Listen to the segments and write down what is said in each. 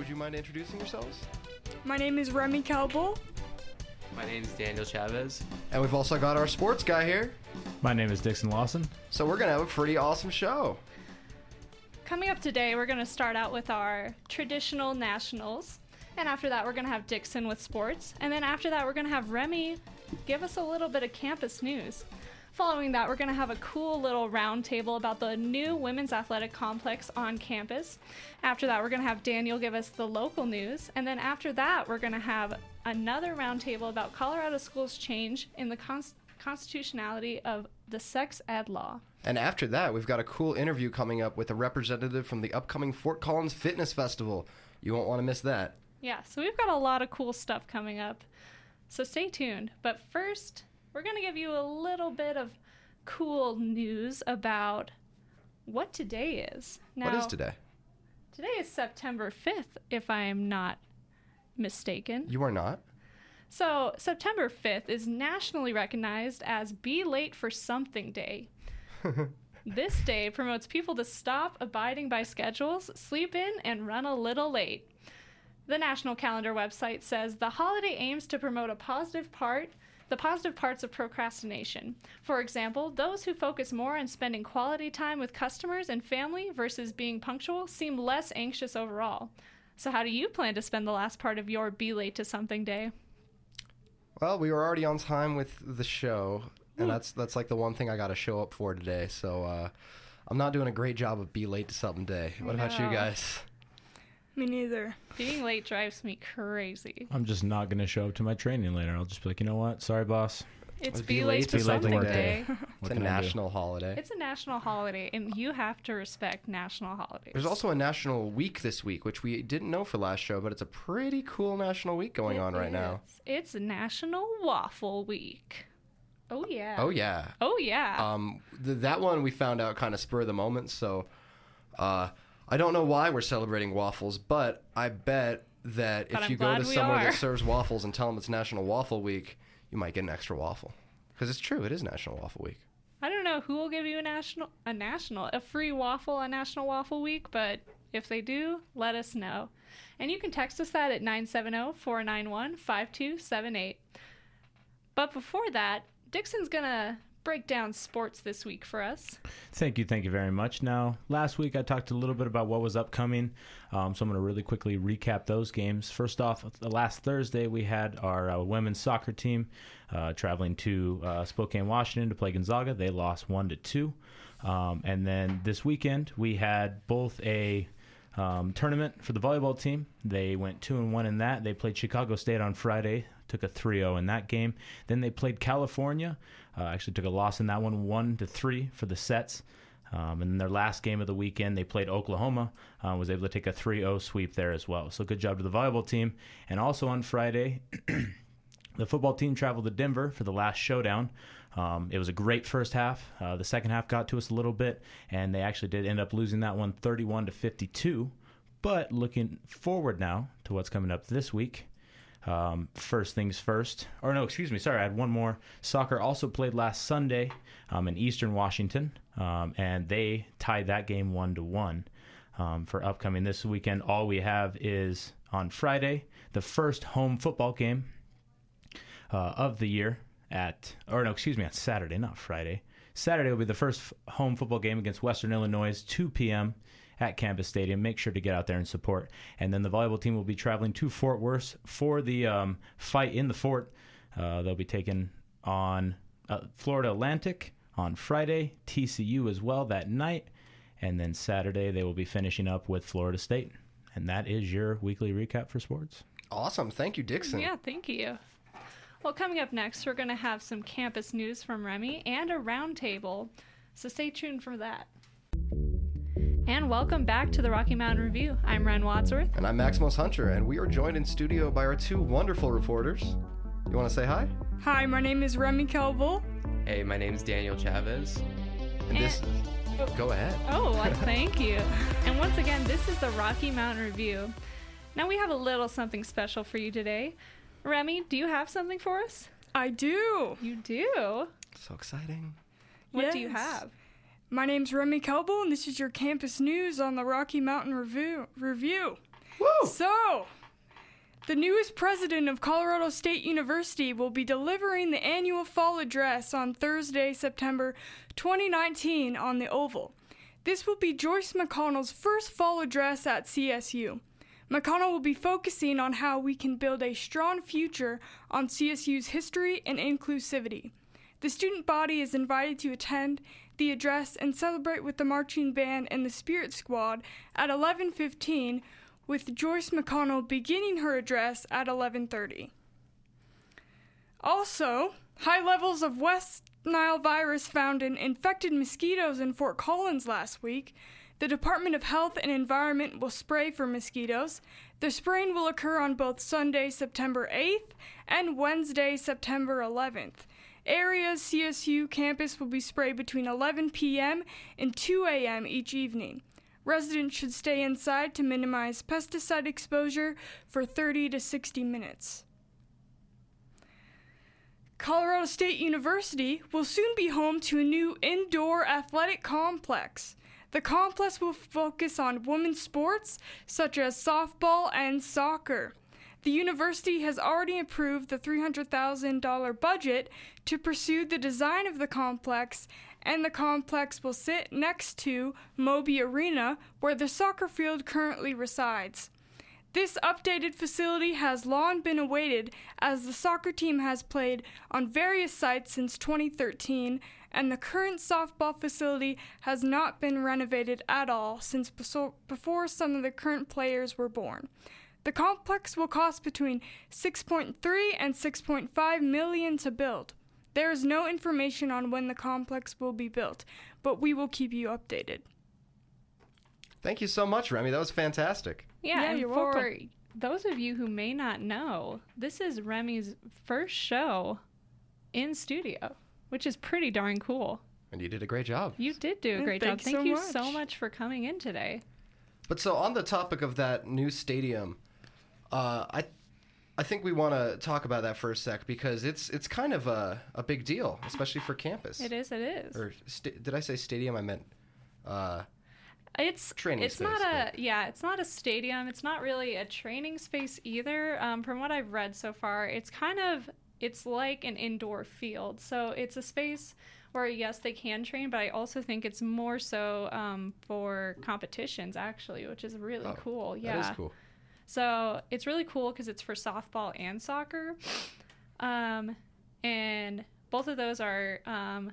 Would you mind introducing yourselves? My name is Remy Campbell. My name is Daniel Chavez. And we've also got our sports guy here. My name is Dixon Lawson. So we're going to have a pretty awesome show. Coming up today, we're going to start out with our traditional nationals. And after that, we're going to have Dixon with sports. And then after that, we're going to have Remy give us a little bit of campus news. Following that, we're going to have a cool little roundtable about the new women's athletic complex on campus. After that, we're going to have Daniel give us the local news. And then after that, we're going to have another roundtable about Colorado schools' change in the constitutionality of the sex ed law. And after that, we've got a cool interview coming up with a representative from the upcoming Fort Collins Fitness Festival. You won't want to miss that. Yeah, so we've got a lot of cool stuff coming up. So stay tuned. But first, we're going to give you a little bit of cool news about what today is. Now, what is today? Today is September 5th, if I am not mistaken. You are not? So September 5th is nationally recognized as Be Late for Something Day. This day promotes people to stop abiding by schedules, sleep in, and run a little late. The national calendar website says the holiday aims to promote the positive parts of procrastination. For example, those who focus more on spending quality time with customers and family versus being punctual seem less anxious overall. So how do you plan to spend the last part of your Be Late to Something Day? Well, we were already on time with the show, and that's like the one thing I got to show up for today. So I'm not doing a great job of Be Late to Something Day. What about you guys? Me neither. Being late drives me crazy. I'm just not going to show up to my training later. I'll just be like, you know what? Sorry, boss. It's be late to something day. It's a national holiday. It's a national holiday, and you have to respect national holidays. There's also a national week this week, which we didn't know for last show, but it's a pretty cool national week going on right now. It's National Waffle Week. Oh, yeah. Oh, yeah. Oh, yeah. That one we found out kind of spur of the moment, so... I don't know why we're celebrating waffles, but I bet that if you go to somewhere that serves waffles and tell them it's National Waffle Week, you might get an extra waffle. Because it's true, it is National Waffle Week. I don't know who will give you a free waffle on National Waffle Week, but if they do, let us know. And you can text us that at 970-491-5278. But before that, Dixon's going to break down sports this week for us. Thank you very much. Now, last week I talked a little bit about what was upcoming, so I'm going to really quickly recap those games. First off, last Thursday we had our women's soccer team traveling to Spokane, Washington to play Gonzaga. They lost 1-2. And then this weekend we had both a tournament for the volleyball team. They went 2-1 in that. They played Chicago State on Friday, took a 3-0 in that game. Then they played California, actually took a loss in that one, 1-3 for the sets. And then their last game of the weekend, they played Oklahoma, was able to take a 3-0 sweep there as well. So good job to the volleyball team. And also on Friday, the football team traveled to Denver for the last showdown. It was a great first half. The second half got to us a little bit, and they actually did end up losing that one 31-52. But looking forward now to what's coming up this week, first things first. Or no, excuse me. Sorry, I had one more. Soccer also played last Sunday in Eastern Washington, and they tied that game 1-1. For upcoming this weekend, all we have is on Friday, the first home football game of the year. On Saturday, not Friday. Saturday will be the first home football game against Western Illinois, 2 p.m. at Camp Stadium. Make sure to get out there and support. And then the volleyball team will be traveling to Fort Worth for the fight in the fort. They'll be taking on Florida Atlantic on Friday, TCU as well that night. And then Saturday they will be finishing up with Florida State. And that is your weekly recap for sports. Awesome. Thank you, Dixon. Yeah, thank you. Well, coming up next, we're going to have some campus news from Remy and a roundtable, so stay tuned for that. And welcome back to the Rocky Mountain Review. I'm Ren Wadsworth. And I'm Maximus Hunter, and we are joined in studio by our two wonderful reporters. You want to say hi? Hi, my name is Remy Kelville. Hey, my name is Daniel Chavez. And this is... Go ahead. Oh, well, thank you. And once again, this is the Rocky Mountain Review. Now, we have a little something special for you today. Remy, do you have something for us? I do. You do? So exciting. What do you have? My name's Remy Kelville, and this is your campus news on the Rocky Mountain Review. Woo! So, the newest president of Colorado State University will be delivering the annual fall address on Thursday, September 2019 on the Oval. This will be Joyce McConnell's first fall address at CSU. McConnell will be focusing on how we can build a strong future on CSU's history and inclusivity. The student body is invited to attend the address and celebrate with the marching band and the Spirit Squad at 11:15, with Joyce McConnell beginning her address at 11:30. Also, high levels of West Nile virus found in infected mosquitoes in Fort Collins last week. The Department of Health and Environment will spray for mosquitoes. The spraying will occur on both Sunday, September 8th and Wednesday, September 11th. Area's CSU campus will be sprayed between 11 p.m. and 2 a.m. each evening. Residents should stay inside to minimize pesticide exposure for 30 to 60 minutes. Colorado State University will soon be home to a new indoor athletic complex. The complex will focus on women's sports, such as softball and soccer. The university has already approved the $300,000 budget to pursue the design of the complex, and the complex will sit next to Moby Arena, where the soccer field currently resides. This updated facility has long been awaited, as the soccer team has played on various sites since 2013, and the current softball facility has not been renovated at all since before some of the current players were born. The complex will cost between $6.3 and $6.5 million to build. There is no information on when the complex will be built, but we will keep you updated. Thank you so much, Remy. That was fantastic. Yeah, and you're for welcome. Those of you who may not know, this is Remy's first show in studio, which is pretty darn cool. And you did a great job. You did do a great job. Thank you so much for coming in today. But so on the topic of that new stadium, I think we want to talk about that for a sec, because it's kind of a big deal, especially for campus. It is. Or did I say stadium? I meant it's not a stadium. It's not really a training space either. From what I've read so far, it's like an indoor field. So it's a space where, yes, they can train, but I also think it's more so for competitions, actually, which is really cool. Yeah. That is cool. So it's really cool because it's for softball and soccer. And both of those are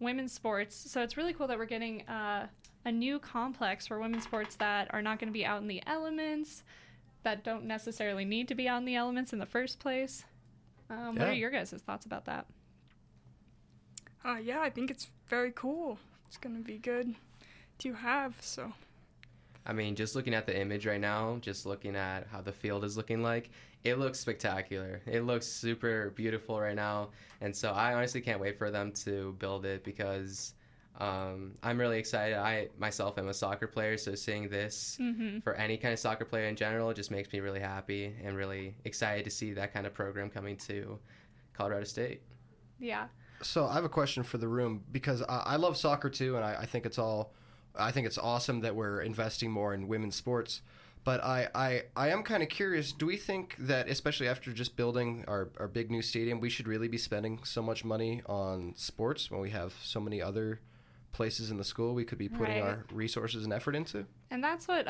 women's sports. So it's really cool that we're getting a new complex for women's sports that are not going to be out in the elements, that don't necessarily need to be out in the elements in the first place. What are your guys' thoughts about that? I think it's very cool. It's going to be good to have, so. I mean, just looking at the image right now, just looking at how the field is looking like, it looks spectacular. It looks super beautiful right now. And so I honestly can't wait for them to build it, because I'm really excited. I myself am a soccer player, so seeing this for any kind of soccer player in general just makes me really happy and really excited to see that kind of program coming to Colorado State. Yeah. So I have a question for the room, because I love soccer too, and I think it's awesome that we're investing more in women's sports. But I am kind of curious, do we think that, especially after just building our big new stadium, we should really be spending so much money on sports when we have so many other places in the school we could be putting our resources and effort into? And that's what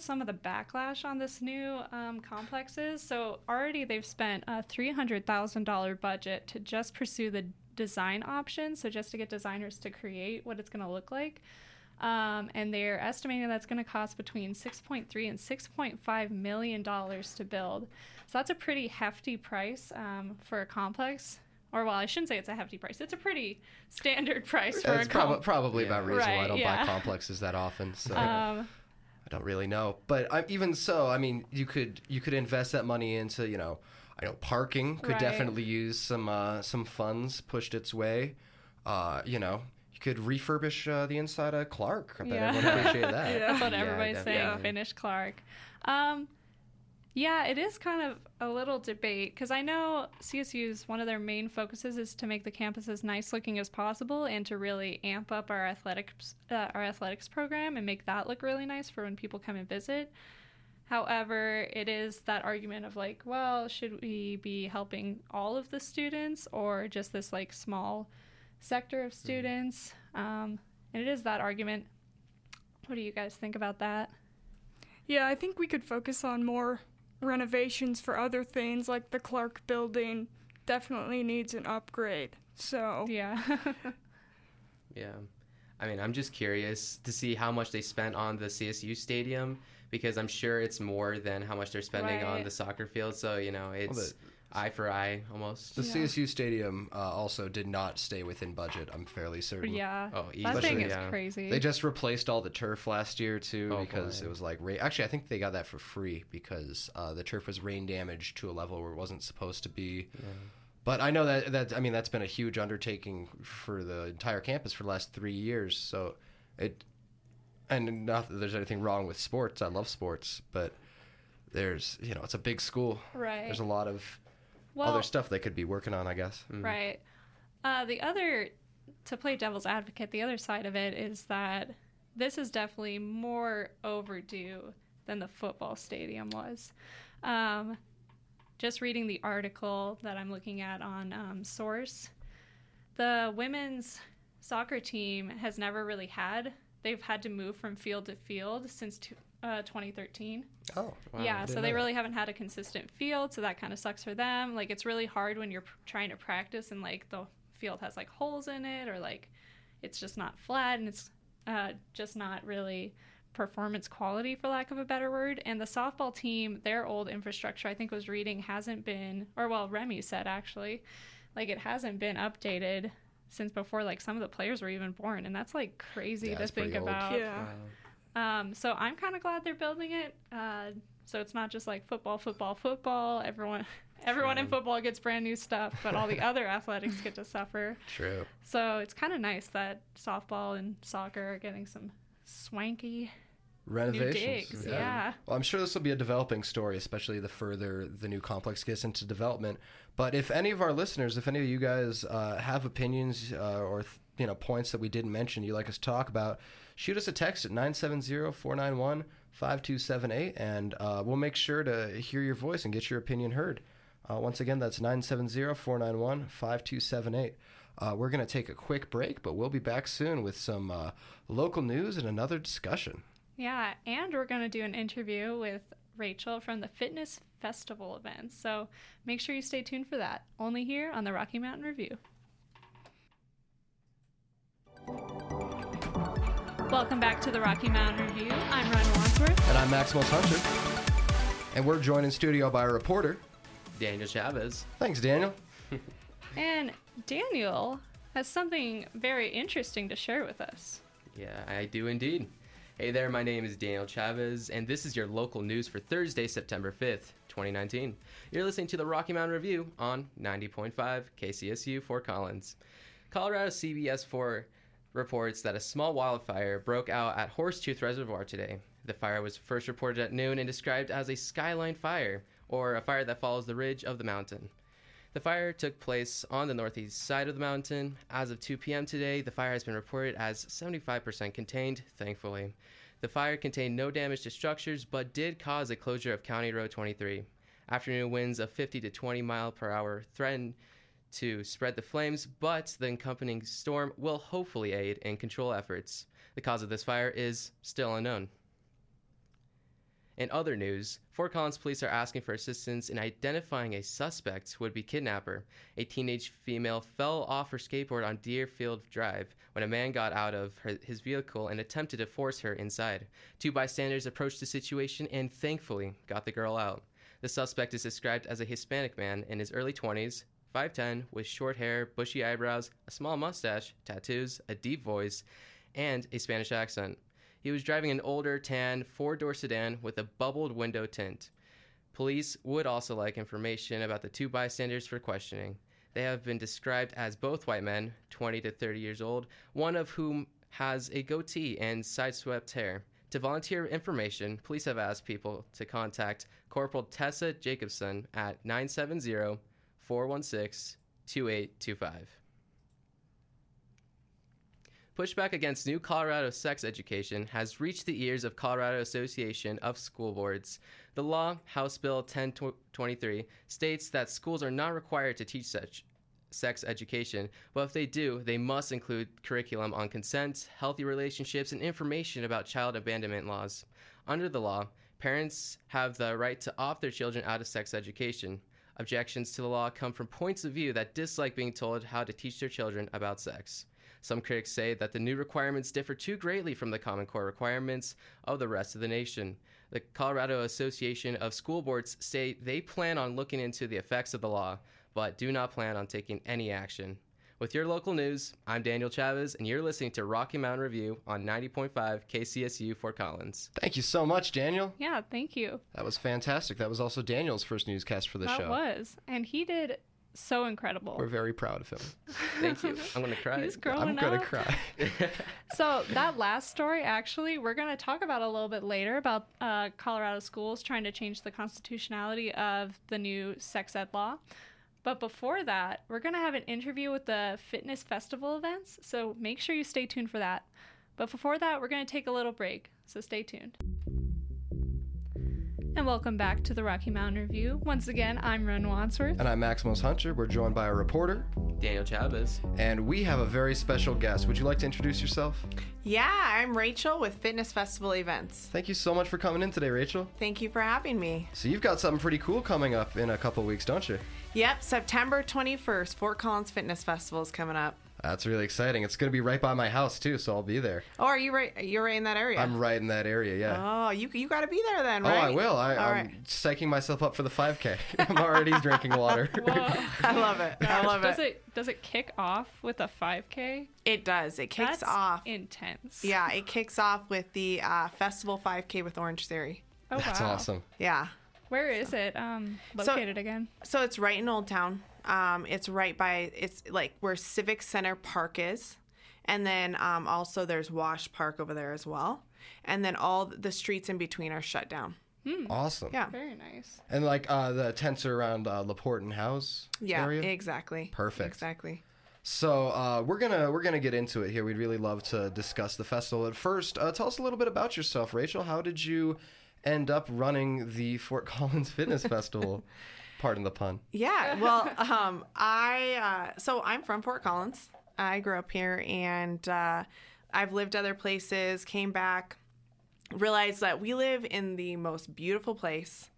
some of the backlash on this new complex is. So already they've spent a $300,000 budget to just pursue the design option, so just to get designers to create what it's going to look like. And they're estimating that's going to cost between $6.3 and $6.5 million to build. So that's a pretty hefty price for a complex. Or, well, I shouldn't say it's a hefty price. It's a pretty standard price for a complex. Probably about reason why I don't buy complexes that often. So I don't really know. But even so, I mean, you could invest that money into, I know parking could definitely use some funds pushed its way. You could refurbish the inside of Clark. I bet everyone appreciate that. Yeah. That's what everybody's saying. Yeah. Finish Clark. Yeah, it is kind of a little debate, because I know CSU's one of their main focuses is to make the campus as nice looking as possible and to really amp up our athletics program and make that look really nice for when people come and visit. However, it is that argument of like, well, should we be helping all of the students or just this like small sector of students? And it is that argument. What do you guys think about that? Yeah, I think we could focus on more renovations for other things, like the Clark building definitely needs an upgrade. So yeah. Yeah. I mean, I'm just curious to see how much they spent on the CSU stadium, because I'm sure it's more than how much they're spending on the soccer field. So, you know, it's eye for eye almost. The CSU stadium also did not stay within budget, I'm fairly certain. Yeah. Oh, that thing is crazy. They just replaced all the turf last year, too, because it was like... Actually, I think they got that for free because the turf was rain damaged to a level where it wasn't supposed to be. Yeah. But I know that I mean, that's been a huge undertaking for the entire campus for the last 3 years. So it, and not that there's anything wrong with sports. I love sports, but there's, you know, it's a big school. Right. There's a lot of other stuff they could be working on, I guess. Mm-hmm. Right. The other, to play devil's advocate, the other side of it is that this is definitely more overdue than the football stadium was. Just reading the article that I'm looking at on Source, the women's soccer team has never really had. They've had to move from field to field since 2013. Oh, wow. Yeah, so they really haven't had a consistent field, so that kind of sucks for them. Like, it's really hard when you're trying to practice and, like, the field has, like, holes in it or, like, it's just not flat and it's just not really performance quality, for lack of a better word. And the softball team, their old infrastructure, I think was reading, hasn't been, or well, Remy said actually, like it hasn't been updated since before like some of the players were even born, and that's like crazy to think about. Yeah. Wow. So I'm kind of glad they're building it. So it's not just like football. Everyone in football gets brand new stuff, but all the other athletics get to suffer. True. So it's kind of nice that softball and soccer are getting some swanky renovations. New digs, yeah. Well, I'm sure this will be a developing story, especially the further the new complex gets into development. But if any of our listeners, if any of you guys have opinions or you know, points that we didn't mention you'd like us to talk about, shoot us a text at 970-491-5278, and we'll make sure to hear your voice and get your opinion heard. Once again, that's 970-491-5278. We're going to take a quick break, but we'll be back soon with some local news and another discussion. Yeah, and we're going to do an interview with Rachel from the Fitness Festival events, so make sure you stay tuned for that, only here on the Rocky Mountain Review. Welcome back to the Rocky Mountain Review. I'm Ren Wadsworth. And I'm Maximus Hunter. And we're joined in studio by our reporter, Daniel Chavez. Thanks, Daniel. And Daniel has something very interesting to share with us. Yeah, I do indeed. Hey there, my name is Daniel Chavez, and this is your local news for Thursday, September 5th, 2019. You're listening to the Rocky Mountain Review on 90.5 KCSU Fort Collins. Colorado CBS 4 reports that a small wildfire broke out at Horsetooth Reservoir today. The fire was first reported at noon and described as a skyline fire, or a fire that follows the ridge of the mountain. The fire took place on the northeast side of the mountain. As of 2 p.m. today, the fire has been reported as 75% contained, thankfully. The fire contained no damage to structures, but did cause a closure of County Road 23. Afternoon winds of 50 to 20 mile per hour threaten to spread the flames, but the accompanying storm will hopefully aid in control efforts. The cause of this fire is still unknown. In other news, Fort Collins police are asking for assistance in identifying a suspect would-be kidnapper. A teenage female fell off her skateboard on Deerfield Drive when a man got out of his vehicle and attempted to force her inside. Two bystanders approached the situation and thankfully got the girl out. The suspect is described as a Hispanic man in his early 20s, 5'10", with short hair, bushy eyebrows, a small mustache, tattoos, a deep voice, and a Spanish accent. He was driving an older, tan, four-door sedan with a bubbled window tint. Police would also like information about the two bystanders for questioning. They have been described as both white men, 20 to 30 years old, one of whom has a goatee and side-swept hair. To volunteer information, police have asked people to contact Corporal Tessa Jacobson at 970-416-2825. Pushback against new Colorado sex education has reached the ears of Colorado Association of School Boards. The law, House Bill 1023, states that schools are not required to teach such sex education, but if they do, they must include curriculum on consent, healthy relationships, and information about child abandonment laws. Under the law, parents have the right to opt their children out of sex education. Objections to the law come from points of view that dislike being told how to teach their children about sex. Some critics say that the new requirements differ too greatly from the Common Core requirements of the rest of the nation. The Colorado Association of School Boards say they plan on looking into the effects of the law, but do not plan on taking any action. With your local news, I'm Daniel Chavez, and you're listening to Rocky Mountain Review on 90.5 KCSU Fort Collins. Thank you so much, Daniel. Yeah, thank you. That was fantastic. That was also Daniel's first newscast for the show. That was, and he did so incredible. We're very proud of him. Thank you. I'm going to cry. He's growing up. I'm going to cry. So that last story, actually, we're going to talk about a little bit later about Colorado schools trying to change the constitutionality of the new sex ed law. But before that, we're going to have an interview with the Fitness Festival events, so make sure you stay tuned for that. But before that, we're going to take a little break, so stay tuned. And welcome back to the Rocky Mountain Review. Once again, I'm Ren Wadsworth. And I'm Maximus Hunter. We're joined by our reporter, Daniel Chavez. And we have a very special guest. Would you like to introduce yourself? Yeah, I'm Rachel with Fitness Festival Events. Thank you so much for coming in today, Rachel. Thank you for having me. So you've got something pretty cool coming up in a couple weeks, don't you? Yep, September 21st, Fort Collins Fitness Festival is coming up. That's really exciting. It's going to be right by my house, too, so I'll be there. Oh, are you right? You're right in that area? I'm right in that area, yeah. Oh, you got to be there then, right? Oh, I will. I'm psyching myself up for the 5K. I'm already drinking water. Whoa. I love it. Gosh, I love it. Does it kick off with a 5K? It does. It kicks off. That's intense. Yeah, it kicks off with the Festival 5K with Orange Theory. Oh, wow. That's awesome. Yeah. Where is it located again? So it's right in Old Town. It's right by, it's like where Civic Center Park is. And then also there's Wash Park over there as well. And then all the streets in between are shut down. Awesome. Yeah. Very nice. And like the tents are around LaPorte and House area? Yeah, exactly. Perfect. Exactly. So we're gonna get into it here. We'd really love to discuss the festival. But first, tell us a little bit about yourself, Rachel. How did you end up running the Fort Collins Fitness Festival? Pardon the pun. Yeah, well, I'm from Fort Collins. I grew up here, and I've lived other places, came back, realized that we live in the most beautiful place,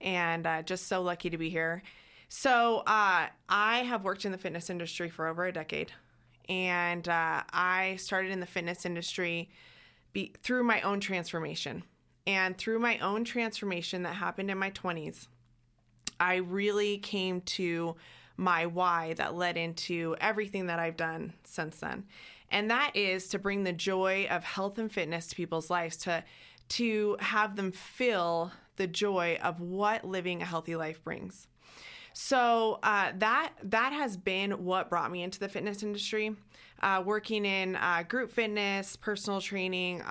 and just so lucky to be here. So I have worked in the fitness industry for over a decade, and I started in the fitness industry through my own transformation. And through my own transformation that happened in my 20s, I really came to my why that led into everything that I've done since then. And that is to bring the joy of health and fitness to people's lives, to have them feel the joy of what living a healthy life brings. So that has been what brought me into the fitness industry, working in group fitness, personal training,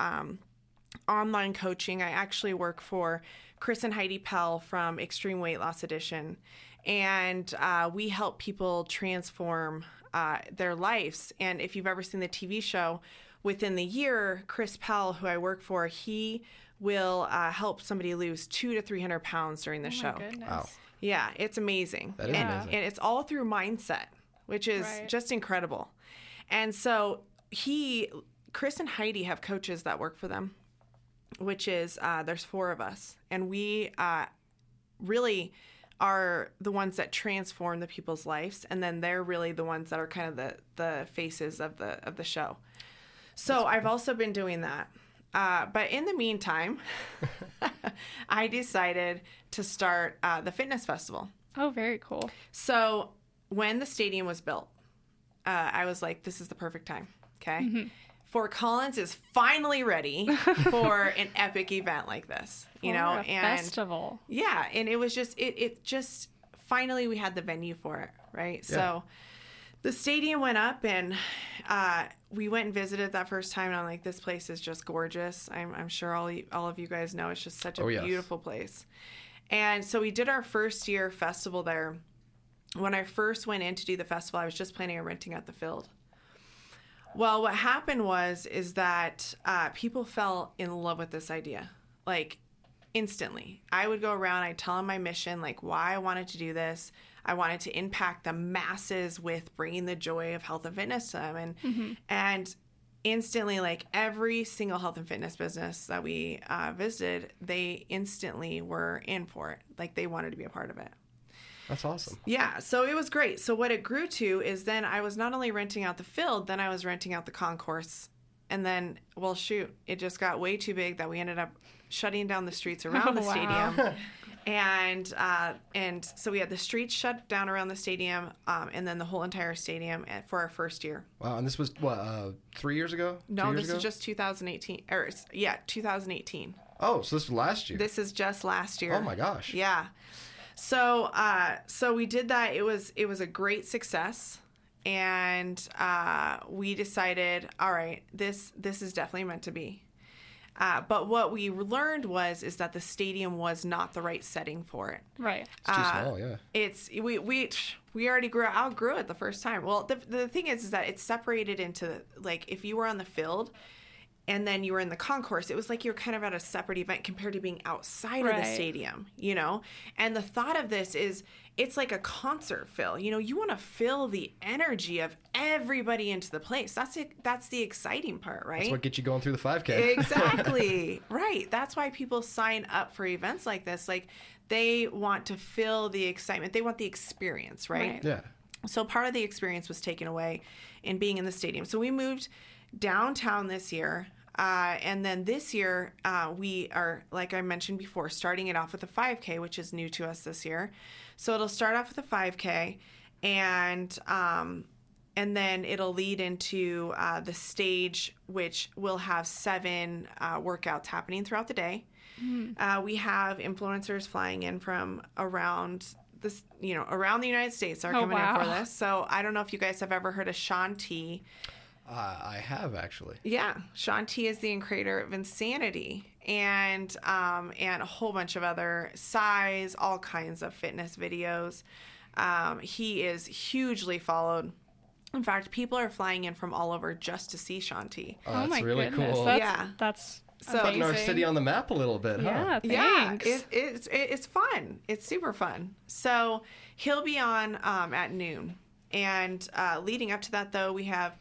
online coaching. I actually work for Chris and Heidi Pell from Extreme Weight Loss Edition, and we help people transform their lives. And if you've ever seen the TV show, within the year, Chris Pell, who I work for, he will help somebody lose 200 to 300 pounds during the show. Goodness. Wow! Yeah, it's amazing. That is amazing, and it's all through mindset, which is just incredible. And so Chris and Heidi have coaches that work for them, which is there's four of us, and we really are the ones that transform the people's lives, and then they're really the ones that are kind of the faces of the show. So that's I've also been doing that, but in the meantime, I decided to start the fitness festival. Oh, very cool. So when the stadium was built, I was like, this is the perfect time. Okay. Mm-hmm. Fort Collins is finally ready for an epic event like this, and festival. Yeah. And it was just, it just finally we had the venue for it. Right. Yeah. So the stadium went up, and we went and visited that first time. And I'm like, this place is just gorgeous. I'm sure all of you guys know, it's just such a beautiful place. And so we did our first year festival there. When I first went in to do the festival, I was just planning on renting out the field. Well, what happened is that people fell in love with this idea, like instantly. I would go around, I'd tell them my mission, like why I wanted to do this. I wanted to impact the masses with bringing the joy of health and fitness to them. And and instantly, like every single health and fitness business that we visited, they instantly were in for it. Like they wanted to be a part of it. That's awesome. Yeah. So it was great. So what it grew to is then I was not only renting out the field, then I was renting out the concourse. And then, well, shoot, it just got way too big that we ended up shutting down the streets around the stadium. And so we had the streets shut down around the stadium, and then the whole entire stadium for our first year. Wow. And this was, what, 3 years ago? No, this is just 2018. Or, yeah, 2018. Oh, so this was last year. This is just last year. Oh, my gosh. Yeah. So so we did that. It was a great success. And we decided, all right, this is definitely meant to be. But what we learned is that the stadium was not the right setting for it. Right. It's too small, yeah. We already outgrew it the first time. Well, the thing is that it's separated into, like, if you were on the field and then you were in the concourse, it was like you're kind of at a separate event compared to being outside of the stadium, you know? And the thought of this is it's like a concert, Phil. You know, you want to fill the energy of everybody into the place. That's it. That's the exciting part, right? That's what gets you going through the 5K. Exactly. Right. That's why people sign up for events like this. Like, they want to fill the excitement. They want the experience, right? Yeah. So part of the experience was taken away in being in the stadium. So we moved downtown this year, and then this year we are, like I mentioned before, starting it off with a 5K, which is new to us this year. So it'll start off with a 5K, and then it'll lead into the stage, which will have 7 workouts happening throughout the day. Mm-hmm. We have influencers flying in from around the United States are coming in for this. So I don't know if you guys have ever heard of Shaun T. I have, actually. Yeah. Shaun T is the creator of Insanity and a whole bunch of other size, all kinds of fitness videos. He is hugely followed. In fact, people are flying in from all over just to see Shaun T. Oh, that's really cool. That's putting our city on the map a little bit, huh? Yeah, thanks. Yeah, it's fun. It's super fun. So he'll be on at noon. And leading up to that, though, we have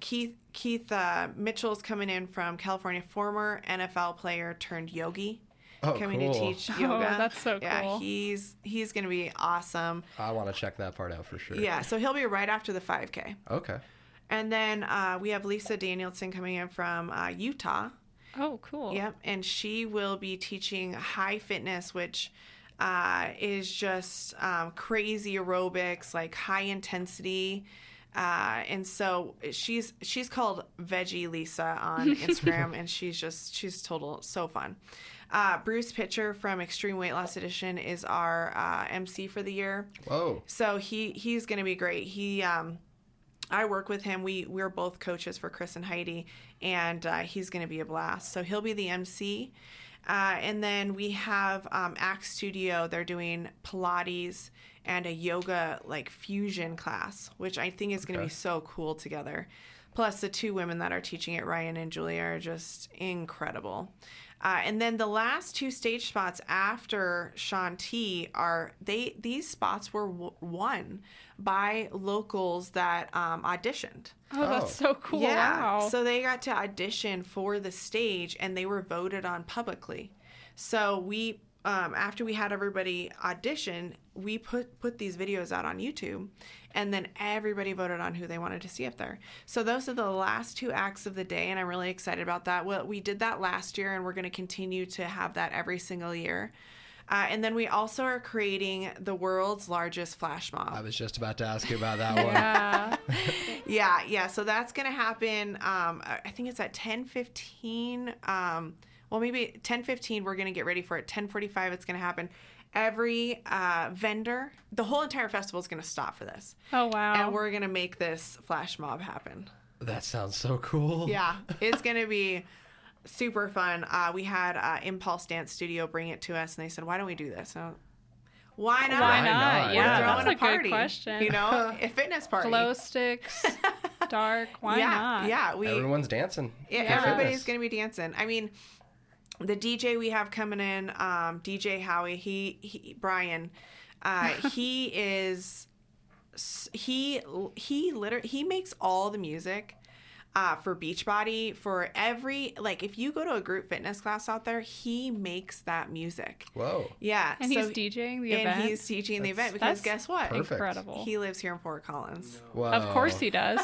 Keith Mitchell's coming in from California, former NFL player turned yogi, to teach yoga. Oh, that's so cool. Yeah, he's going to be awesome. I want to check that part out for sure. Yeah, so he'll be right after the 5K. Okay. And then we have Lisa Danielson coming in from Utah. Oh, cool. Yep, and she will be teaching high fitness, which is just crazy aerobics, like high intensity. And so she's called Veggie Lisa on Instagram, and she's total so fun. Bruce Pitcher from Extreme Weight Loss Edition is our MC for the year. Whoa! So he's gonna be great. He I work with him. We're both coaches for Chris and Heidi, and he's gonna be a blast. So he'll be the MC, and then we have Axe Studio. They're doing Pilates and a yoga, like, fusion class, which I think is going to be so cool together. Plus, the two women that are teaching it, Ryan and Julia, are just incredible. And then the last two stage spots after Shaun T these spots were won by locals that auditioned. Oh, that's so cool. Yeah. Wow. So they got to audition for the stage, and they were voted on publicly. So we... after we had everybody audition, we put these videos out on YouTube, and then everybody voted on who they wanted to see up there. So those are the last two acts of the day, and I'm really excited about that. Well, we did that last year, and we're going to continue to have that every single year. And then we also are creating the world's largest flash mob. I was just about to ask you about that one. Yeah. So that's going to happen, I think it's at 10:15 Well, maybe 10:15, we're going to get ready for it. 10:45, it's going to happen. Every vendor, the whole entire festival is going to stop for this. Oh, wow. And we're going to make this flash mob happen. That sounds so cool. Yeah, it's going to be super fun. We had Impulse Dance Studio bring it to us, and they said, why don't we do this? And Why not? Yeah, we're throwing a party. Good question. You know, a fitness party. Glow sticks. dark. Why not? Yeah, everyone's dancing. Yeah, everybody's going to be dancing. I mean, the DJ we have coming in, DJ Howie, Brian, he makes all the music. For Beachbody, for every, like, if you go to a group fitness class out there, he makes that music. Whoa. Yeah. And he's DJing the event. And he's teaching the event because guess what? Perfect. Incredible. He lives here in Fort Collins. No. Wow. Of course he does.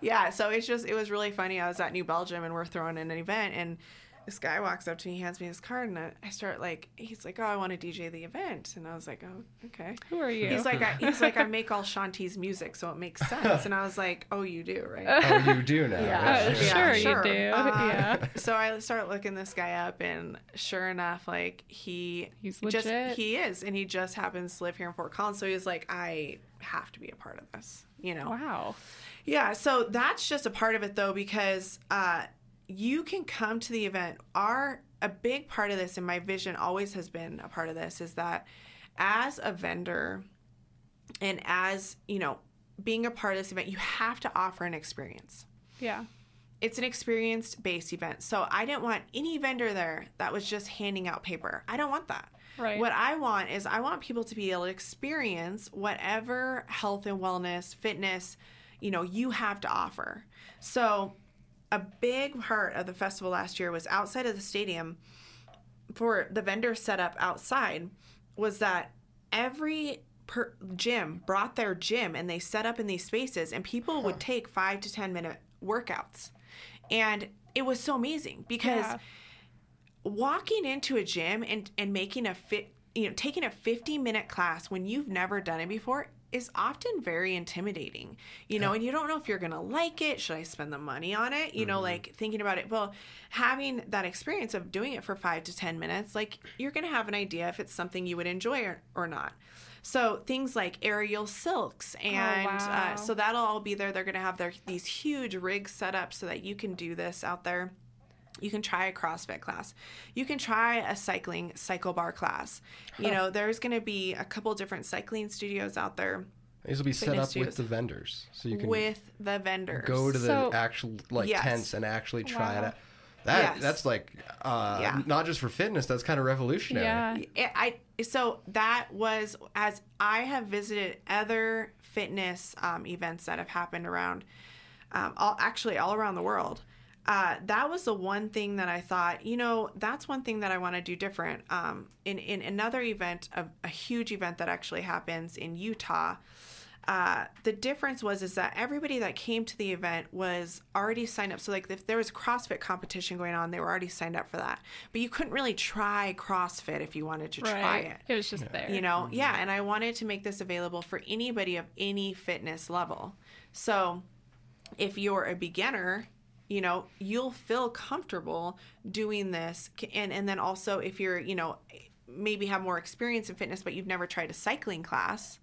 Yeah. So it was really funny. I was at New Belgium and we're throwing in an event and this guy walks up to me, he hands me his card, and I start like, he's like, oh, I want to DJ the event. And I was like, oh, okay. Who are you? He's like, I make all Shaun T's music, so it makes sense. And I was like, oh, you do, right? Oh, you do now. Yeah. Right? Sure you do. Yeah. So I start looking this guy up, and sure enough, like, he's legit. He is, and he just happens to live here in Fort Collins. So he was like, I have to be a part of this, you know? Wow. Yeah, so that's just a part of it, though, because... you can come to the event. A big part of this, and my vision always has been a part of this, is that as a vendor and as, you know, being a part of this event, you have to offer an experience. Yeah. It's an experience-based event. So I didn't want any vendor there that was just handing out paper. I don't want that. Right. What I want is I want people to be able to experience whatever health and wellness, fitness, you know, you have to offer. So... a big part of the festival last year was outside of the stadium for the vendor setup outside was that every gym brought their gym and they set up in these spaces and people would take 5 to 10 minute workouts. And it was so amazing because walking into a gym and making taking a 50 minute class when you've never done it before is often very intimidating, you know, and you don't know if you're going to like it. Should I spend the money on it? You know, like thinking about it. Well, having that experience of doing it for 5 to 10 minutes, like you're going to have an idea if it's something you would enjoy or not. So things like aerial silks and so that'll all be there. They're going to have these huge rigs set up so that you can do this out there. You can try a CrossFit class. You can try a cycle bar class. You know, there's going to be a couple different cycling studios out there. These will be set up with the vendors. So you can go to the actual tents and actually try it out. That's like not just for fitness, that's kind of revolutionary. Yeah. So that was, as I have visited other fitness events that have happened around, all around the world. That was the one thing that I thought, you know, that's one thing that I want to do different. In another event, a huge event that actually happens in Utah, the difference is that everybody that came to the event was already signed up. So, like, if there was a CrossFit competition going on, they were already signed up for that. But you couldn't really try CrossFit if you wanted to try it. It was just there. You know? Mm-hmm. Yeah, and I wanted to make this available for anybody of any fitness level. So if you're a beginner... you know, you'll feel comfortable doing this. And then also if you're, you know, maybe have more experience in fitness, but you've never tried a cycling class,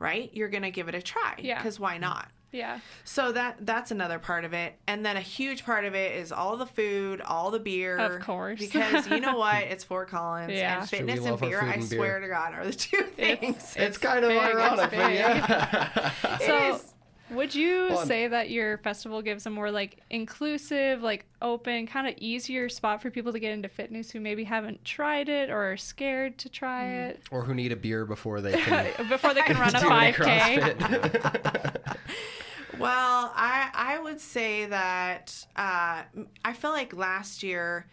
right? You're going to give it a try because why not? Yeah. So that's another part of it. And then a huge part of it is all the food, all the beer. Of course. Because you know what? It's Fort Collins. Yeah. And fitness and beer, I swear to God, are the two things. It's kind of ironic, but yeah. It is. Would you say that your festival gives a more, like, inclusive, like, open, kind of easier spot for people to get into fitness who maybe haven't tried it or are scared to try it? Or who need a beer before they can... before they can run a 5K. Well, I would say that I feel like last year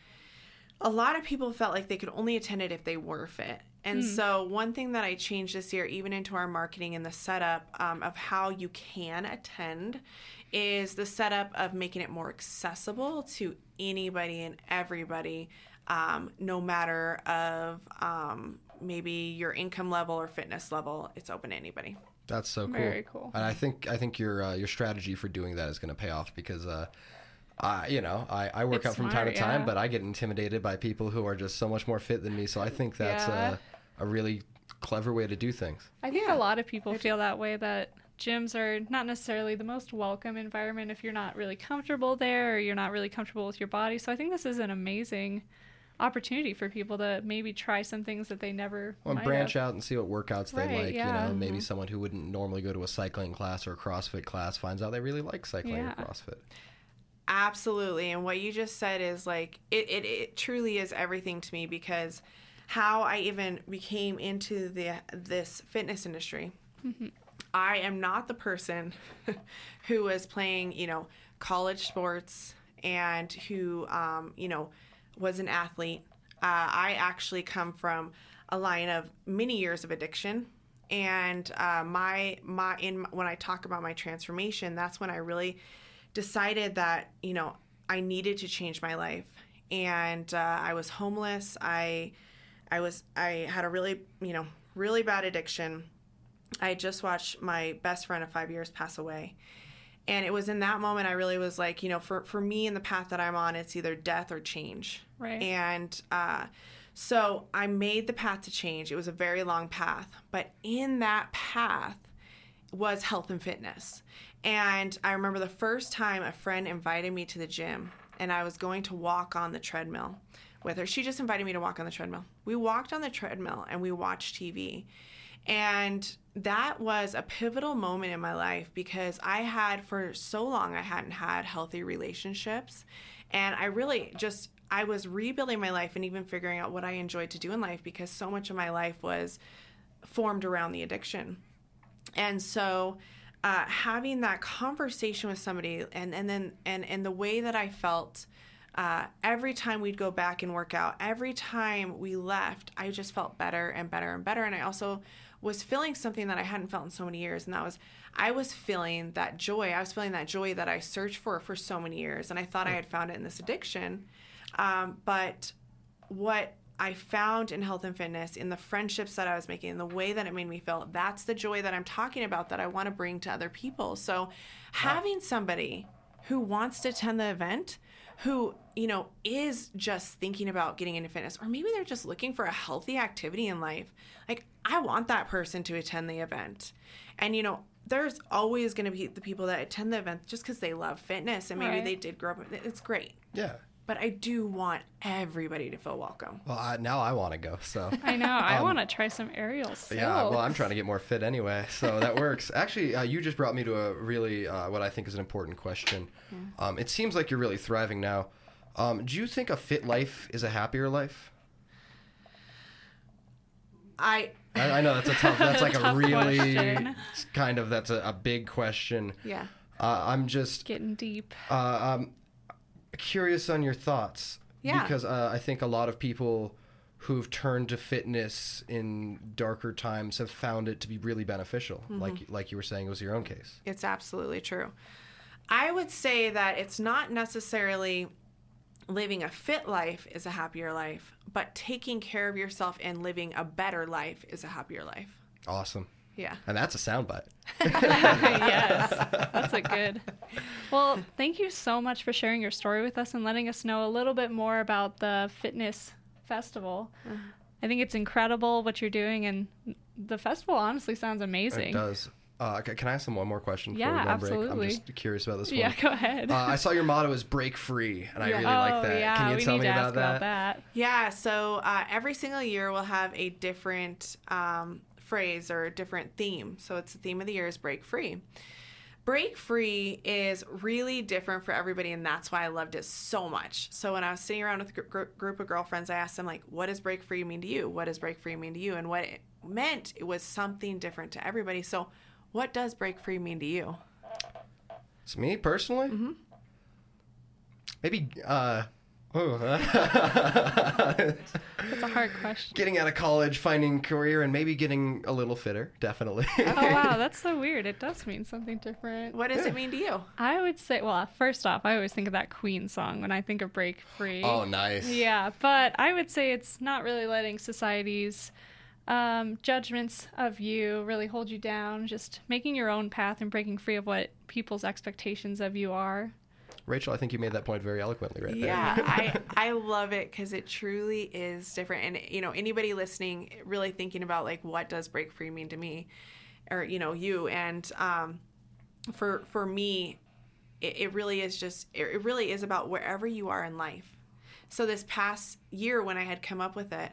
a lot of people felt like they could only attend it if they were fit. And so one thing that I changed this year, even into our marketing and the setup of how you can attend, is the setup of making it more accessible to anybody and everybody, no matter of maybe your income level or fitness level. It's open to anybody. That's so cool. Very cool. And I think your strategy for doing that is going to pay off because you know, I work out from time to time, but I get intimidated by people who are just so much more fit than me. So I think that's a really clever way to do things. I think a lot of people feel that way, that gyms are not necessarily the most welcome environment if you're not really comfortable there or you're not really comfortable with your body. So I think this is an amazing opportunity for people to maybe try some things that they never might branch have. Out and see what workouts they like. Yeah. You know, maybe someone who wouldn't normally go to a cycling class or a CrossFit class finds out they really like cycling or CrossFit. Absolutely. And what you just said is like, it truly is everything to me, because how I even became into this fitness industry. Mm-hmm. I am not the person who was playing, you know, college sports and who, you know, was an athlete. I actually come from a line of many years of addiction. And when I talk about my transformation, that's when I really decided that, you know, I needed to change my life. And I was homeless. I had a really bad addiction. I just watched my best friend of 5 years pass away. And it was in that moment I really was like, you know, for me and the path that I'm on, it's either death or change. Right. And so I made the path to change. It was a very long path. But in that path was health and fitness. And I remember the first time a friend invited me to the gym, and I was going to walk on the treadmill with her. She just invited me to walk on the treadmill. We walked on the treadmill and we watched TV. And that was a pivotal moment in my life, because I had, for so long, I hadn't had healthy relationships. And I really just, I was rebuilding my life and even figuring out what I enjoyed to do in life, because so much of my life was formed around the addiction. And so having that conversation with somebody and then the way that I felt every time we'd go back and work out, every time we left, I just felt better and better and better. And I also was feeling something that I hadn't felt in so many years. And that was, I was feeling that joy. I was feeling that joy that I searched for so many years. And I thought I had found it in this addiction. But what I found in health and fitness, in the friendships that I was making, in the way that it made me feel, that's the joy that I'm talking about that I want to bring to other people. So having somebody who wants to attend the event, who, you know, is just thinking about getting into fitness, or maybe they're just looking for a healthy activity in life. Like, I want that person to attend the event. And, you know, there's always going to be the people that attend the event just because they love fitness and maybe they did grow up. It's great. Yeah. But I do want everybody to feel welcome. Well, now I want to go, so. I know. I want to try some aerials. Yeah, well, I'm trying to get more fit anyway, so that works. Actually, you just brought me to a really, what I think is an important question. Yeah. It seems like you're really thriving now. Do you think a fit life is a happier life? I know, that's a big question. Yeah. I'm just. Getting deep. I'm curious on your thoughts, because I think a lot of people who've turned to fitness in darker times have found it to be really beneficial. Mm-hmm. Like you were saying, it was your own case. It's absolutely true. I would say that it's not necessarily living a fit life is a happier life, but taking care of yourself and living a better life is a happier life. Awesome. Yeah. And that's a soundbite. Yes. That's a good. Well, thank you so much for sharing your story with us and letting us know a little bit more about the fitness festival. Mm-hmm. I think it's incredible what you're doing, and the festival honestly sounds amazing. It does. Can I ask them one more question before we go on break? Absolutely. I'm just curious about this one. Yeah, go ahead. I saw your motto is break free, and I really like that. Yeah, can you tell me about that? Yeah, so every single year we'll have a different phrase or a different theme. So it's the theme of the year is break free. Break free is really different for everybody, and that's why I loved it so much. So when I was sitting around with a group of girlfriends, I asked them, like, what does break free mean to you? What does break free mean to you? And what it meant, it was something different to everybody. So what does break free mean to you? It's me personally? Mm-hmm. Maybe, That's a hard question. Getting out of college, finding a career, and maybe getting a little fitter, definitely. Oh, wow, that's so weird. It does mean something different. What does it mean to you? I would say, well, first off, I always think of that Queen song when I think of break free. Oh, nice. Yeah, but I would say it's not really letting society's judgments of you really hold you down, just making your own path and breaking free of what people's expectations of you are. Rachel, I think you made that point very eloquently right there. Yeah, I love it because it truly is different. And, you know, anybody listening really thinking about, like, what does break free mean to me or, you know, you. And for me, it really is about wherever you are in life. So this past year when I had come up with it,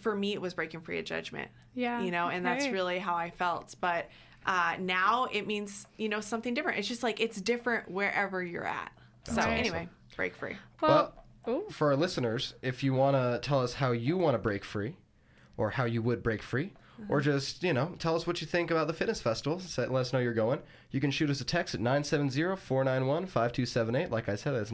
for me, it was breaking free of judgment. Yeah. You know, and that's really how I felt. But now it means, you know, something different. It's just like it's different wherever you're at. That's so awesome. Anyway, break free. Well, for our listeners, if you want to tell us how you want to break free or how you would break free, or just, you know, tell us what you think about the fitness festival. Let us know you're going. You can shoot us a text at 970-491-5278. Like I said, that's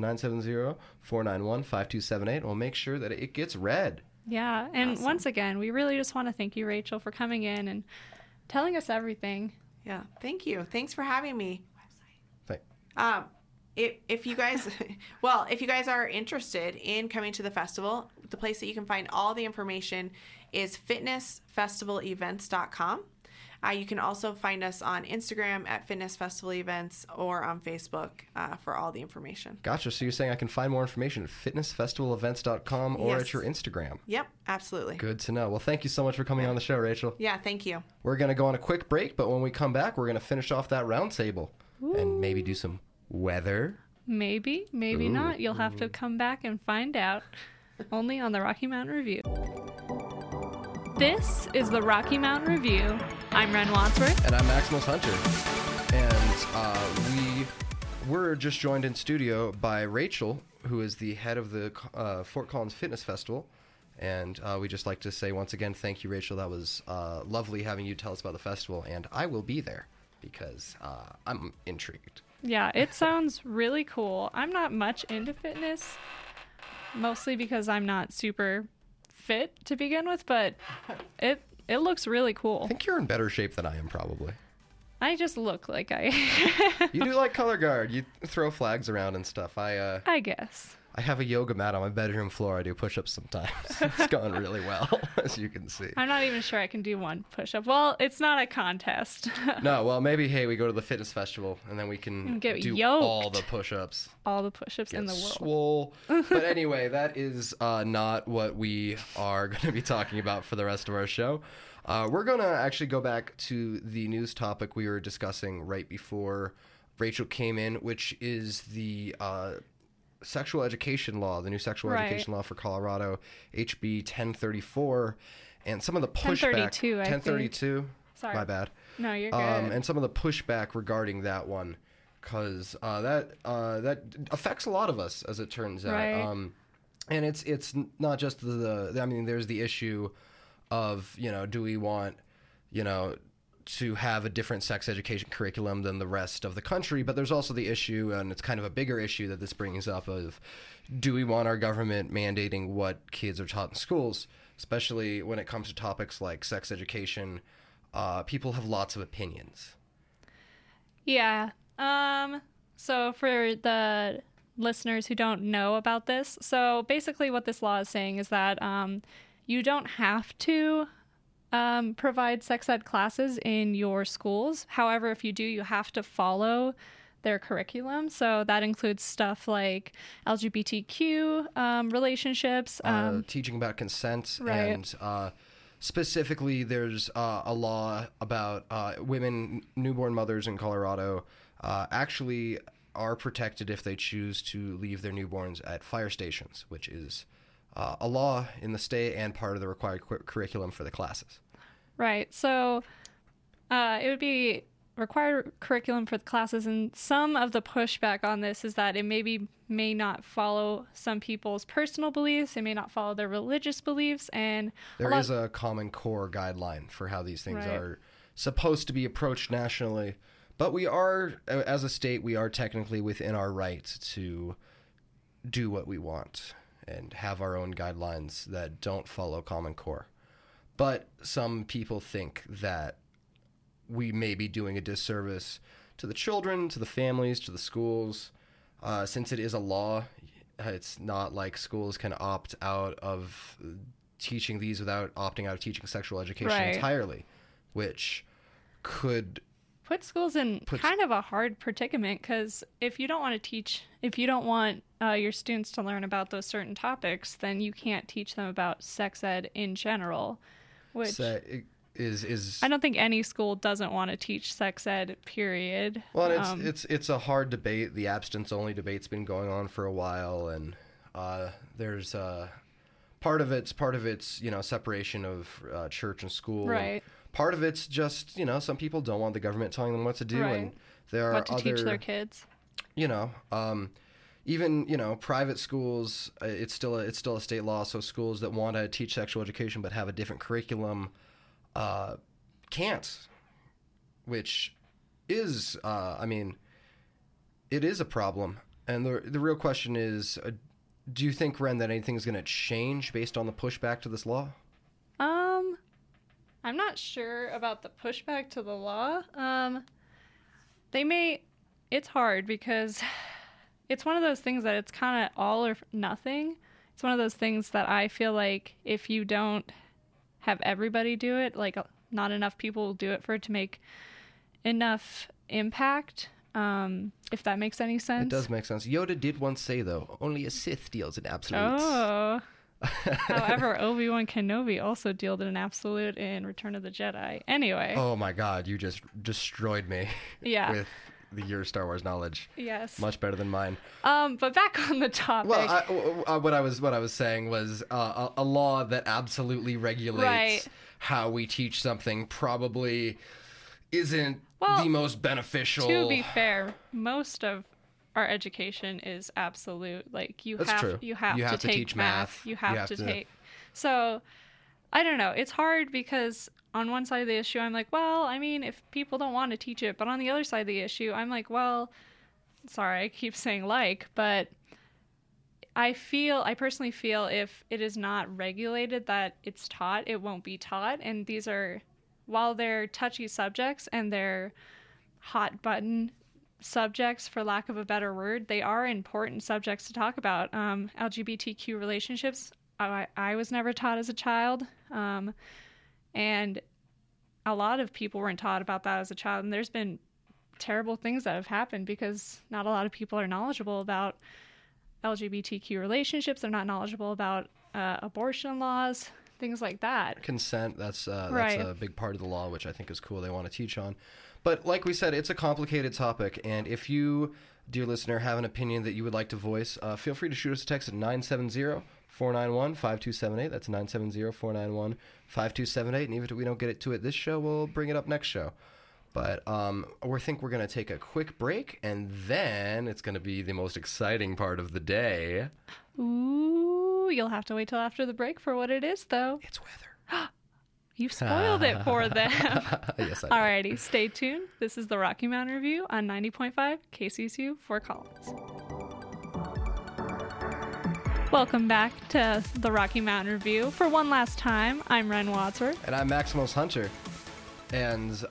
970-491-5278. We'll make sure that it gets read. Yeah, and once again, we really just want to thank you, Rachel, for coming in and telling us everything. Yeah, thank you. Thanks for having me. If you guys, well, if you guys are interested in coming to the festival, the place that you can find all the information is fitnessfestivalevents.com. You can also find us on Instagram at Fitness Festival Events or on Facebook for all the information. Gotcha. So you're saying I can find more information at fitnessfestivalevents.com or at your Instagram? Yep, absolutely. Good to know. Well, thank you so much for coming on the show, Rachel. Yeah, thank you. We're going to go on a quick break, but when we come back, we're going to finish off that roundtable and maybe do some weather. Maybe, maybe not. You'll have to come back and find out only on the Rocky Mountain Review. This is the Rocky Mountain Review. I'm Ren Wadsworth. And I'm Maximus Hunter. And we were just joined in studio by Rachel, who is the head of the Fort Collins Fitness Festival. And we just like to say once again, thank you, Rachel. That was lovely having you tell us about the festival. And I will be there because I'm intrigued. Yeah, it sounds really cool. I'm not much into fitness, mostly because I'm not super fit to begin with, but it looks really cool. I think you're in better shape than I am, probably. I just look like I am. You do like color guard. You throw flags around and stuff. I guess. I have a yoga mat on my bedroom floor. I do push-ups sometimes. It's going really well, as you can see. I'm not even sure I can do one push-up. Well, it's not a contest. No, well, maybe, hey, we go to the fitness festival, and then we can get do yoked. All the push-ups. All the push-ups in the world. Swole. But anyway, that is not what we are going to be talking about for the rest of our show. We're going to actually go back to the news topic we were discussing right before Rachel came in, which is the sexual education law, the new sexual education law for Colorado, HB 1034, and some of the pushback. 1032. Sorry. My bad. No, you're good. And some of the pushback regarding that one, because that affects a lot of us, as it turns out. Right. And it's not just the I mean, there's the issue of, you know, do we want, you know, to have a different sex education curriculum than the rest of the country. But there's also the issue, and it's kind of a bigger issue that this brings up, of do we want our government mandating what kids are taught in schools, especially when it comes to topics like sex education? People have lots of opinions. Yeah. So for the listeners who don't know about this, so basically what this law is saying is that you don't have to provide sex ed classes in your schools. However, if you do, you have to follow their curriculum. So that includes stuff like LGBTQ relationships. Teaching about consent. Right. And specifically, there's a law about women, newborn mothers in Colorado actually are protected if they choose to leave their newborns at fire stations, which is a law in the state and part of the required curriculum for the classes. Right. So it would be required curriculum for the classes. And some of the pushback on this is that it may not follow some people's personal beliefs. It may not follow their religious beliefs. And there is a Common Core guideline for how these things are supposed to be approached nationally. But we are, as a state, we are technically within our right to do what we want and have our own guidelines that don't follow Common Core. But some people think that we may be doing a disservice to the children, to the families, to the schools. Since it is a law, it's not like schools can opt out of teaching these without opting out of teaching sexual education entirely, which could put schools in kind of a hard predicament, because if you don't want to teach, if you don't want your students to learn about those certain topics, then you can't teach them about sex ed in general, which is I don't think any school doesn't want to teach sex ed, period. Well, it's a hard debate. The abstinence only debate's been going on for a while, and There's part of it's, you know, separation of church and school. Right. And part of it's just, you know, some people don't want the government telling them what to do, right. and there are other teach their kids. You know, even, you know, private schools, it's still a state law. So schools that want to teach sexual education but have a different curriculum can't, which is, I mean, it is a problem. And the real question is, do you think, Ren, that anything is going to change based on the pushback to this law? I'm not sure about the pushback to the law. It's hard because it's one of those things that it's kind of all or nothing. It's one of those things that I feel like if you don't have everybody do it, like not enough people will do it for it to make enough impact. If that makes any sense. It does make sense. Yoda did once say, though, only a Sith deals in absolutes. Oh. However, Obi-Wan Kenobi also dealt in an absolute in Return of the Jedi. Anyway. Oh my God, you just destroyed me. Yeah. With your Star Wars knowledge. Yes. Much better than mine. But back on the topic. Well, what I was saying was a law that absolutely regulates right. how we teach something probably isn't the most beneficial. To be fair, most of our education is absolute. Like you have to teach math. You have to take. So I don't know. It's hard because on one side of the issue, I'm like, well, I mean, if people don't want to teach it, but on the other side of the issue, I'm like, well, sorry, I keep saying like, but I personally feel if it is not regulated that it's taught, it won't be taught. And these are, while they're touchy subjects and they're hot button subjects, for lack of a better word, they are important subjects to talk about. LGBTQ relationships, I was never taught as a child. And a lot of people weren't taught about that as a child. And there's been terrible things that have happened because not a lot of people are knowledgeable about LGBTQ relationships. They're not knowledgeable about abortion laws, things like that. Consent, that's a big part of the law, which I think is cool. They want to teach on. But like we said, it's a complicated topic. And if you, dear listener, have an opinion that you would like to voice, feel free to shoot us a text at 970-491-5278. That's 970-491-5278. And even if we don't get to it this show, we'll bring it up next show. But we think we're going to take a quick break, and then it's going to be the most exciting part of the day. Ooh, you'll have to wait till after the break for what it is, though. It's weather. You spoiled it for them. Yes, I did. Alrighty, stay tuned. This is the Rocky Mountain Review on 90.5 KCSU Fort Collins. Welcome back to the Rocky Mountain Review. For one last time, I'm Ren Wadsworth. And I'm Maximus Hunter. And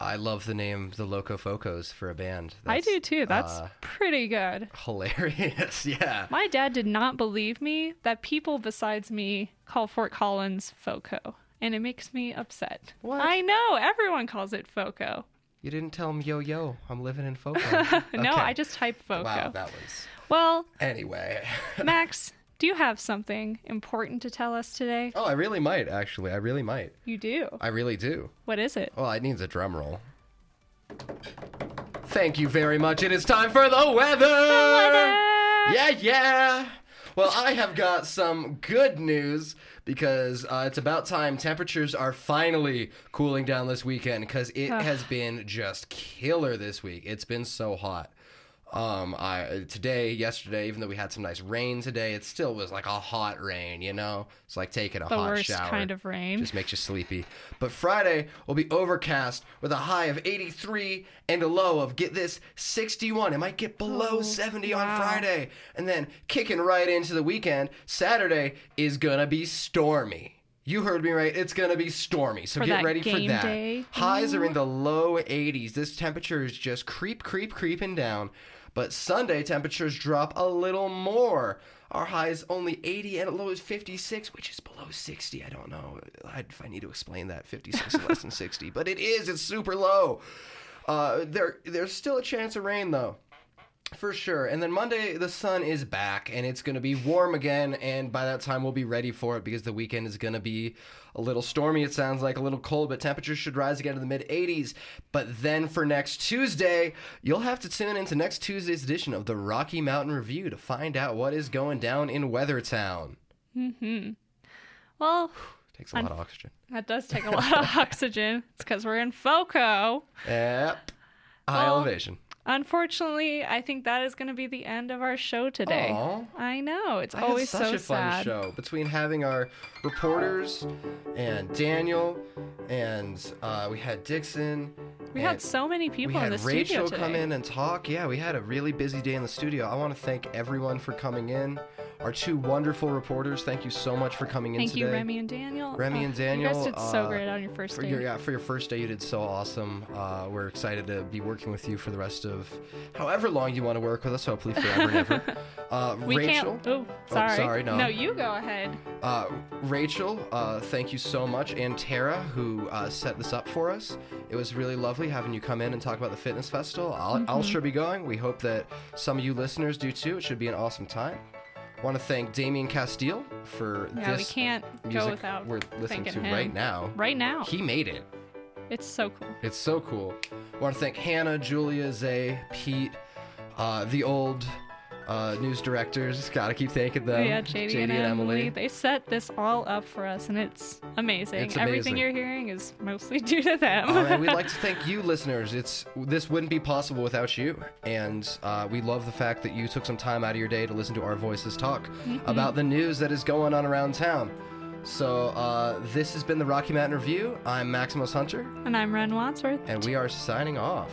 I love the name The Loco Focos for a band. That's, I do too. That's pretty good. Hilarious, yeah. My dad did not believe me that people besides me call Fort Collins Foco. And it makes me upset. What? I know. Everyone calls it Foco. You didn't tell him, yo, I'm living in Foco. Okay. No, I just typed Foco. Wow, that was... Well, anyway, Max, do you have something important to tell us today? Oh, I really might, actually. I really might. You do? I really do. What is it? Well, it needs a drum roll. Thank you very much. It is time for the weather. Yeah, yeah. Well, I have got some good news because it's about time. Temperatures are finally cooling down this weekend because it has been just killer this week. It's been so hot. Yesterday, even though we had some nice rain today, it still was like a hot rain, you know? It's like taking a hot shower. The worst kind of rain. Just makes you sleepy. But Friday will be overcast with a high of 83 and a low of, get this, 61. It might get below 70 on Friday. And then kicking right into the weekend, Saturday is gonna be stormy. You heard me right. It's going to be stormy, so get ready for that. Day. Highs are in the low 80s. This temperature is just creeping down. But Sunday, temperatures drop a little more. Our high is only 80 and a low is 56, which is below 60. I don't know if I need to explain that. 56 is less than 60, but it is. It's super low. There's still a chance of rain, though. For sure. And then Monday, the sun is back, and it's going to be warm again, and by that time, we'll be ready for it because the weekend is going to be a little stormy, it sounds like, a little cold, but temperatures should rise again to the mid-80s. But then for next Tuesday, you'll have to tune into next Tuesday's edition of the Rocky Mountain Review to find out what is going down in Weathertown. Mm-hmm. Well... takes a lot of oxygen. That does take a lot of oxygen. It's because we're in FOCO. Yep. High elevation. Unfortunately, I think that is going to be the end of our show today. Aww. I know. It's always so sad. It's such a fun show. Between having our reporters and Daniel and we had Dixon. We had so many people in the studio today. We had Rachel come in and talk. Yeah, we had a really busy day in the studio. I want to thank everyone for coming in. Our two wonderful reporters, thank you so much for coming in today. Thank you, Remy and Daniel. You guys did so great on your first day. For your first day, you did so awesome. We're excited to be working with you for the rest of however long you want to work with us, hopefully forever and ever. Rachel. No, you go ahead. Rachel, thank you so much. And Tara, who set this up for us. It was really lovely having you come in and talk about the Fitness Festival. I'll sure be going. We hope that some of you listeners do too. It should be an awesome time. Want to thank Damien Castile for this. We can't go without we're listening to him. Right now. He made it. It's so cool. Want to thank Hannah, Julia, Zay, Pete, the old news directors. Got to keep thanking them. Yeah, JD and Emily. They set this all up for us, and it's amazing. Everything you're hearing is mostly due to them. All right, we'd like to thank you, listeners. This wouldn't be possible without you, and we love the fact that you took some time out of your day to listen to our voices talk about the news that is going on around town. So this has been the Rocky Mountain Review. I'm Maximus Hunter. And I'm Ren Wadsworth. And we are signing off.